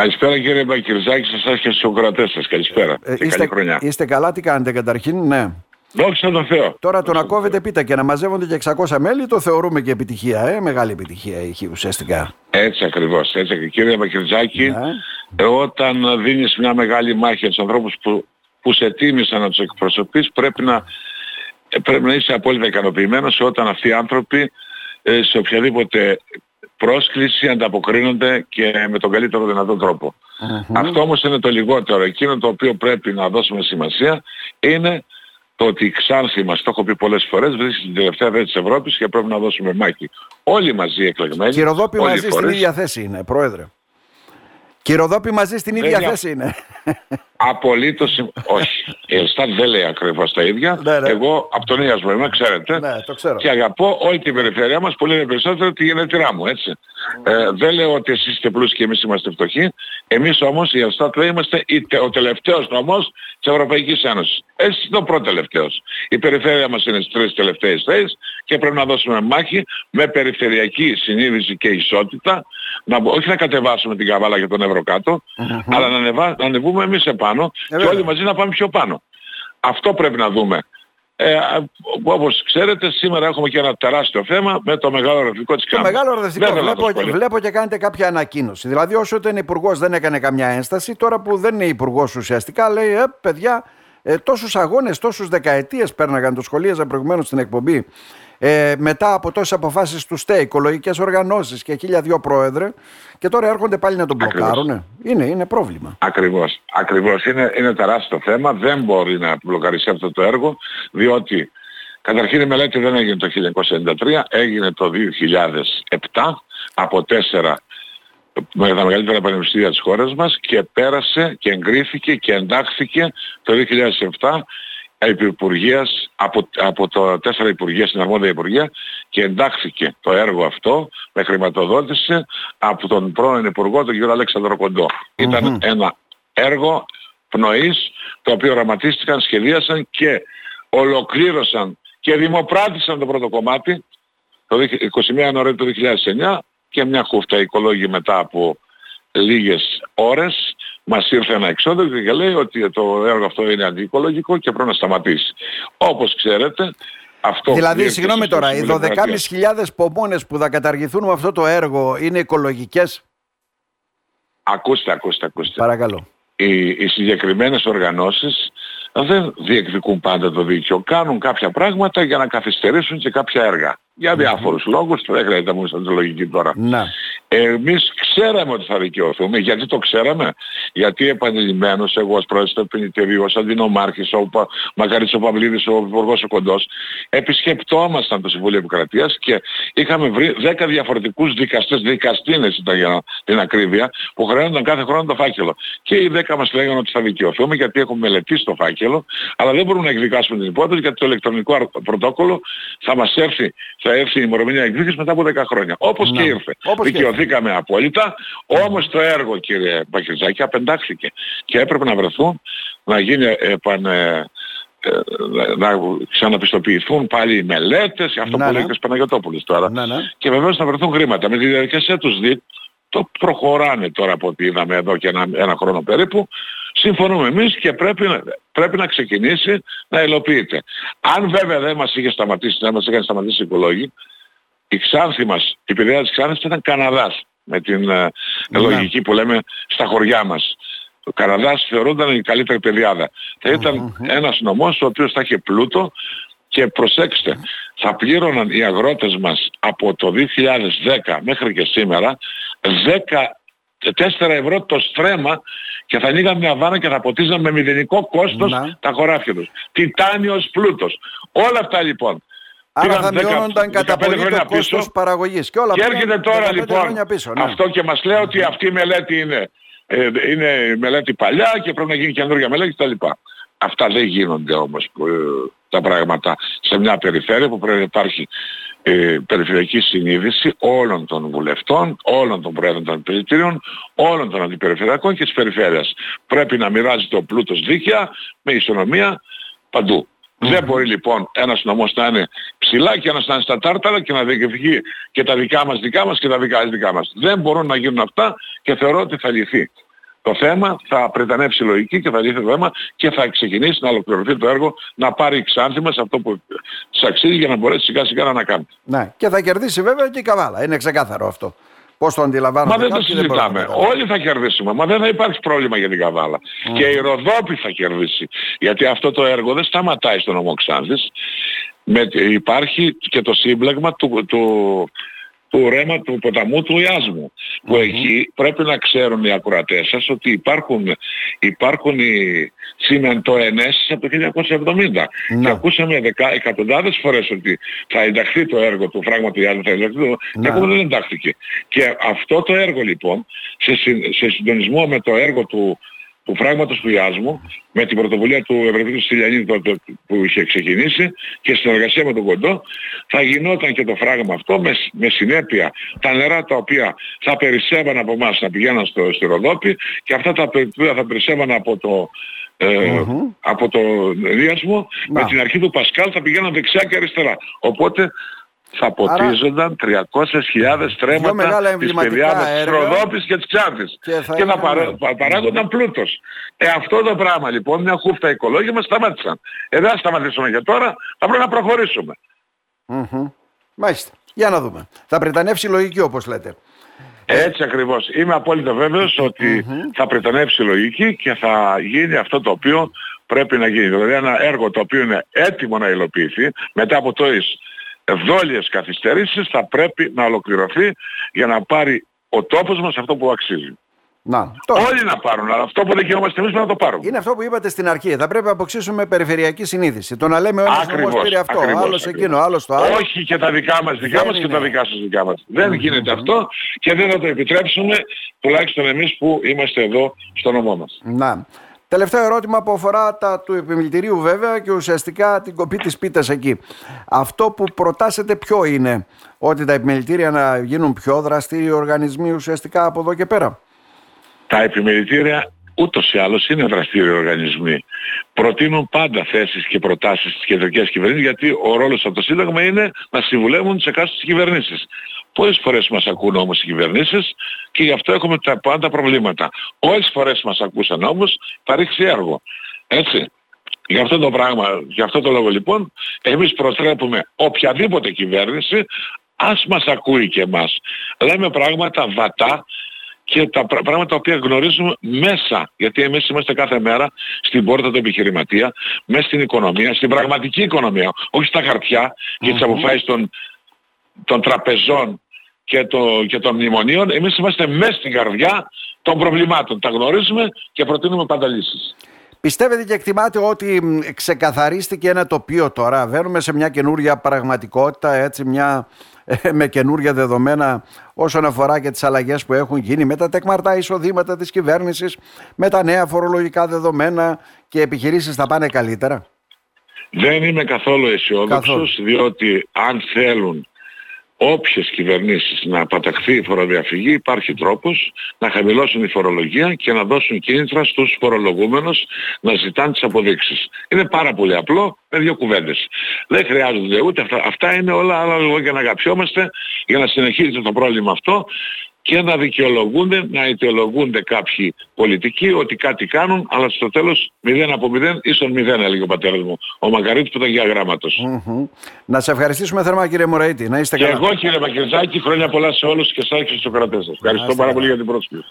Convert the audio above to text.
Καλησπέρα κύριε Μπακριτζάκη, σε εσάς και στους οκρατές σας. Καλησπέρα. Καλή χρονιά. Είστε καλά, τι κάνετε καταρχήν? Ναι. Δόξα τω Θεώ. Τώρα το να κόβετε πίτα και να μαζεύονται και 600 μέλη το θεωρούμε και επιτυχία, μεγάλη επιτυχία είχε ουσιαστικά. Έτσι ακριβώς. Έτσι. Κύριε Μπακριτζάκη, ναι. Όταν δίνεις μια μεγάλη μάχη στους ανθρώπους που σε τίμησαν να τους εκπροσωπείς, πρέπει να είσαι απόλυτα ικανοποιημένος όταν αυτοί οι άνθρωποι σε οποιαδήποτε πρόσκληση ανταποκρίνονται και με τον καλύτερο δυνατό τρόπο. Mm-hmm. Αυτό όμως είναι το λιγότερο. Εκείνο το οποίο πρέπει να δώσουμε σημασία είναι το ότι η Ξάνθη μας, το έχω πει πολλές φορές, βρίσκεται στην τελευταία θέση της Ευρώπης και πρέπει να δώσουμε μάχη. Όλοι μαζί εκλεγμένοι. Και Ροδόπη μαζί στην ίδια θέση είναι, Πρόεδρε. Και Ροδόπη μαζί στην ίδια θέση είναι. Απολύτως. Όχι. Η Ελστάτ δεν λέει ακριβώς τα ίδια. Ναι, ναι. Εγώ από τον Ιάσμο είμαι, ξέρετε. Ναι, το ξέρω. Και αγαπώ όλη την περιφέρειά μας, πολύ περισσότερο τη γενέτειρά μου, έτσι. Δεν λέω ότι εσείς είστε πλούσιοι και εμείς είμαστε φτωχοί. Εμείς όμως, η Ελστάτ λέει, είμαστε ο τελευταίος νομός της Ευρωπαϊκής Ένωσης. Εσείς είστε ο πρώτος-τελευταίος. Η περιφέρεια μας είναι στις τρεις τελευταίες θέσεις και πρέπει να δώσουμε μάχη με περιφερειακή συνείδηση και ισότητα. Όχι να κατεβάσουμε την Καβάλα και τον Εύρο κάτω, αλλά να ανεβούμε εμείς επάνω και όλοι μαζί να πάμε πιο πάνω. Αυτό πρέπει να δούμε. Όπως ξέρετε, σήμερα έχουμε και ένα τεράστιο θέμα με το μεγάλο ροδευτικό της Κάμπης. Το μεγάλο ροδευτικό βλέπω και κάνετε κάποια ανακοίνωση. Δηλαδή, όσο ήταν υπουργός δεν έκανε καμιά ένσταση, τώρα που δεν είναι υπουργός ουσιαστικά λέει παιδιά, τόσους αγώνες, τόσους δεκαετίες πέρναγαν, το σχολίαζα προηγουμένως στην εκπομπή. Μετά από τόσες αποφάσεις του ΣΤΕ, οικολογικές οργανώσεις και 1002 πρόεδρε, και τώρα έρχονται πάλι να τον μπλοκάρουν. Είναι πρόβλημα. Ακριβώς. Είναι τεράστιο θέμα. Δεν μπορεί να μπλοκαριστεί αυτό το έργο, διότι καταρχήν η μελέτη δεν έγινε το 1993, έγινε το 2007 από 4 με τα μεγαλύτερα πανεπιστήμια της χώρας μας και πέρασε και εγκρίθηκε και εντάχθηκε το 2007 από τα 4 υπουργεία στην αρμόδια υπουργεία και εντάχθηκε το έργο αυτό με χρηματοδότηση από τον πρώην υπουργό, τον κύριο Αλέξανδρο Κοντό. Ήταν ένα έργο πνοής το οποίο οραματίστηκαν, σχεδίασαν και ολοκλήρωσαν και δημοπράτησαν το πρώτο κομμάτι το 21 Ιανουαρίου του 2009 και μια χούφτα οικολόγοι μετά από λίγες ώρες μας ήρθε ένα εξόδιο και λέει ότι το έργο αυτό είναι αντιοικολογικό και πρέπει να σταματήσει. Όπως ξέρετε αυτό... Δηλαδή, συγγνώμη τώρα, οι 12.500 πομόνες που θα καταργηθούν με αυτό το έργο είναι οικολογικές? Ακούστε. Παρακαλώ. Οι συγκεκριμένες οργανώσεις δεν διεκδικούν πάντα το δίκαιο. Κάνουν κάποια πράγματα για να καθυστερήσουν και κάποια έργα. Για διάφορους λόγους, δεν χρειάζεται μόνο σαν τη λογική τώρα. Εμείς ξέραμε ότι θα δικαιωθούμε. Γιατί το ξέραμε? Γιατί επανειλημμένως εγώ ως πρόεδρος του Επιμελητηρίου, ως αντινομάρχης, ο Μακαρίτης ο Παυλίδης, ο υπουργός ο Κοντός, επισκεπτόμασταν το Συμβούλιο Επικρατείας και είχαμε βρει 10 διαφορετικούς δικαστές, δικαστίνες ήταν για την ακρίβεια, που χρειάζονταν κάθε χρόνο το φάκελο. Και οι 10 μας λέγανε ότι θα δικαιωθούμε γιατί έχουμε μελετήσει το φάκελο, αλλά δεν μπορούμε να εκδικάσουμε την υπόθεση γιατί το ηλεκτρονικό πρωτόκολλο θα μας έρθει. Θα έρθει η ημερομηνία εκδίκησης μετά από 10 χρόνια. Όπως και ήρθε. Δικαιωθήκαμε απόλυτα, όμως το έργο, κύριε Μπακριτζάκη, απεντάχθηκε. Και έπρεπε να βρεθούν, να γίνει να ξαναπιστοποιηθούν πάλι οι μελέτες, αυτό που λέει και ο Παναγιωτόπουλος τώρα. Και βεβαίως να βρεθούν χρήματα. Με τη διαδικασία τους ΔΙΤ το προχωράνε τώρα από ό,τι είδαμε εδώ και ένα χρόνο περίπου. Συμφωνούμε εμείς και πρέπει να ξεκινήσει να υλοποιείται. Αν βέβαια δεν μας είχε σταματήσει, δεν μας είχαν σταματήσει οι οικολόγοι, η Ξάνθη μας, η παιδεία της Ξάνθης ήταν Καναδάς, με την λογική που λέμε στα χωριά μας. Ο Καναδάς θεωρούνταν η καλύτερη παιδιάδα. Θα ήταν ένας νομός ο οποίος θα είχε πλούτο και προσέξτε, θα πλήρωναν οι αγρότες μας από το 2010 μέχρι και σήμερα 4 ευρώ το στρέμμα και θα ανοίγαν μια βάνα και θα ποτίζαν με μηδενικό κόστος τα χωράφια τους. Τιτάνιος πλούτος. Όλα αυτά λοιπόν. Άρα θα μειώνονταν κατά πολύ το κόστος παραγωγής. Και έρχεται τώρα λοιπόν πίσω, αυτό και μας λέει ότι αυτή η μελέτη είναι μελέτη παλιά και πρέπει να γίνει καινούργια μελέτη κτλ. Αυτά δεν γίνονται όμως τα πράγματα σε μια περιφέρεια που πρέπει να υπάρχει περιφερειακή συνείδηση όλων των βουλευτών, όλων των προέδρων των επιμελητηρίων, όλων των αντιπεριφερειακών και της περιφέρειας. Πρέπει να μοιράζεται ο πλούτος δίκαια, με ισονομία παντού. Δεν μπορεί λοιπόν ένας νομός να είναι ψηλά και ένας να είναι στα τάρταρα και να διεκδικεί και τα δικά μας και τα δικά μας. Δεν μπορούν να γίνουν αυτά και θεωρώ ότι θα λυθεί. το θέμα, θα πρετανεύσει η λογική και θα λύθει το θέμα και θα ξεκινήσει να ολοκληρωθεί το έργο, να πάρει η Ξάνθη μας αυτό που της αξίζει για να μπορέσει σιγά σιγά να ανακάμψει. Ναι, και θα κερδίσει βέβαια και η Καβάλα. Είναι ξεκάθαρο αυτό. Πώς το αντιλαμβάνομαι. Μα δεν το συζητάμε. Όλοι θα κερδίσουμε. Μα δεν θα υπάρχει πρόβλημα για την Καβάλα. Mm. Και η Ροδόπη θα κερδίσει. Γιατί αυτό το έργο δεν σταματάει στον νομό Ξάνθης. Υπάρχει και το σύμπλεγμα του ρέμα του ποταμού του Ιάσμου. Mm-hmm. Που εκεί πρέπει να ξέρουν οι ακροατές σας ότι υπάρχουν οι συμμετοενέσεις από το 1970. Mm-hmm. Και ακούσαμε εκατοντάδες φορές ότι θα ενταχθεί το έργο του φράγμα του Ιάσμου, θα ενταχθεί το... Mm-hmm. Και ακόμα δεν εντάχθηκε. Και αυτό το έργο λοιπόν, σε συντονισμό με το έργο του φράγματος του Ιάσμου, με την πρωτοβουλία του Επιμελητήριου Στυλιανίδη που είχε ξεκινήσει και συνεργασία με τον Κοντό, θα γινόταν και το φράγμα αυτό με συνέπεια τα νερά τα οποία θα περισσεύαν από εμάς να πηγαίναν στη Ροδόπη και αυτά τα οποία θα περισσεύαν από το Ιάσμο με την αρχή του Πασκάλ θα πηγαίναν δεξιά και αριστερά. Οπότε θα ποτίζονταν 300.000 στρέμματα της πεδιάδας της Ροδόπης και της Ξάνθης και θα παράγονταν πλούτος. Αυτό το πράγμα λοιπόν, μια χούφτα οικολόγοι μας σταμάτησαν. Δεν σταματήσουμε για τώρα, θα πρέπει να προχωρήσουμε. Mm-hmm. Μάλιστα. Για να δούμε. Θα πρετανεύσει η λογική όπως λέτε. Έτσι ακριβώς. Είμαι απόλυτα βέβαιος ότι θα πρετανεύσει η λογική και θα γίνει αυτό το οποίο πρέπει να γίνει. Δηλαδή ένα έργο το οποίο είναι έτοιμο να υλοποιηθεί μετά από το δόλιες καθυστερήσεις θα πρέπει να ολοκληρωθεί για να πάρει ο τόπος μας αυτό που αξίζει. Να, όλοι να πάρουν, αλλά αυτό που δεν γινόμαστε εμείς να το πάρουμε. Είναι αυτό που είπατε στην αρχή. Θα πρέπει να αποκτήσουμε περιφερειακή συνείδηση. Το να λέμε ο ένας πήρε αυτό, άλλος εκείνο, άλλος το άλλο. Όχι και τα δικά μας δικά μας και τα δικά σας δικά μας. Δεν γίνεται αυτό και δεν θα το επιτρέψουμε, τουλάχιστον εμείς που είμαστε εδώ στο νομό μας. Να. Τελευταίο ερώτημα που αφορά τα του επιμελητηρίου βέβαια και ουσιαστικά την κοπή της πίτας εκεί. Αυτό που προτάσετε ποιο είναι, ότι τα επιμελητήρια να γίνουν πιο δραστήριοι οργανισμοί ουσιαστικά από εδώ και πέρα? Τα επιμελητήρια ούτως ή άλλως είναι δραστήριοι οργανισμοί. Προτείνουν πάντα θέσεις και προτάσεις στις κεντρικές κυβερνήσεις, γιατί ο ρόλος από το Σύνταγμα είναι να συμβουλεύουν τις εκάστοτε κυβερνήσεις. Πολλές φορές μας ακούν όμως οι κυβερνήσεις και γι' αυτό έχουμε τα πάντα προβλήματα. Όλες φορές μας ακούσαν όμως θα ρίξει έργο. Έτσι. Γι' αυτό το πράγμα, γι' αυτό το λόγο λοιπόν, εμείς προτρέπουμε οποιαδήποτε κυβέρνηση ας μας ακούει και εμάς. Λέμε πράγματα βατά και τα πράγματα τα οποία γνωρίζουμε μέσα. Γιατί εμείς είμαστε κάθε μέρα στην πόρτα του επιχειρηματία, μέσα στην οικονομία, στην πραγματική οικονομία, όχι στα χαρτιά και τις αποφάσεις των τραπεζών και των μνημονίων. Εμείς είμαστε μέσα στην καρδιά των προβλημάτων. Τα γνωρίζουμε και προτείνουμε πάντα λύσεις. Πιστεύετε και εκτιμάτε ότι ξεκαθαρίστηκε ένα τοπίο τώρα? Βαίνουμε σε μια καινούργια πραγματικότητα, έτσι, με καινούργια δεδομένα όσον αφορά και τις αλλαγές που έχουν γίνει με τα τεκμαρτά εισοδήματα της κυβέρνησης, με τα νέα φορολογικά δεδομένα και επιχειρήσεις θα πάνε καλύτερα? Δεν είμαι καθόλου αισιόδοξος, διότι αν θέλουν όποιες κυβερνήσεις να παταχθεί η φοροδιαφυγή, υπάρχει τρόπος να χαμηλώσουν η φορολογία και να δώσουν κίνητρα στους φορολογούμενους να ζητάνε τις αποδείξεις. Είναι πάρα πολύ απλό, με δύο κουβέντες. Δεν χρειάζονται ούτε αυτά. Αυτά είναι όλα άλλα λόγια για να αγαπιόμαστε, για να συνεχίζεται το πρόβλημα αυτό και να δικαιολογούνται, να αιτιολογούνται κάποιοι πολιτικοί ότι κάτι κάνουν, αλλά στο τέλος 0 από 0 ίσον 0, έλεγε ο πατέρας μου, ο Μακαρίτης που ήταν για γράμματος. Να σε ευχαριστήσουμε θερμά κύριε Μωραΐτη, να είστε καλά. Και εγώ κύριε Μπακριτζάκη, χρόνια πολλά σε όλους και σας και στους κρατές σας. Ευχαριστώ πάρα πολύ για την πρόσκληση.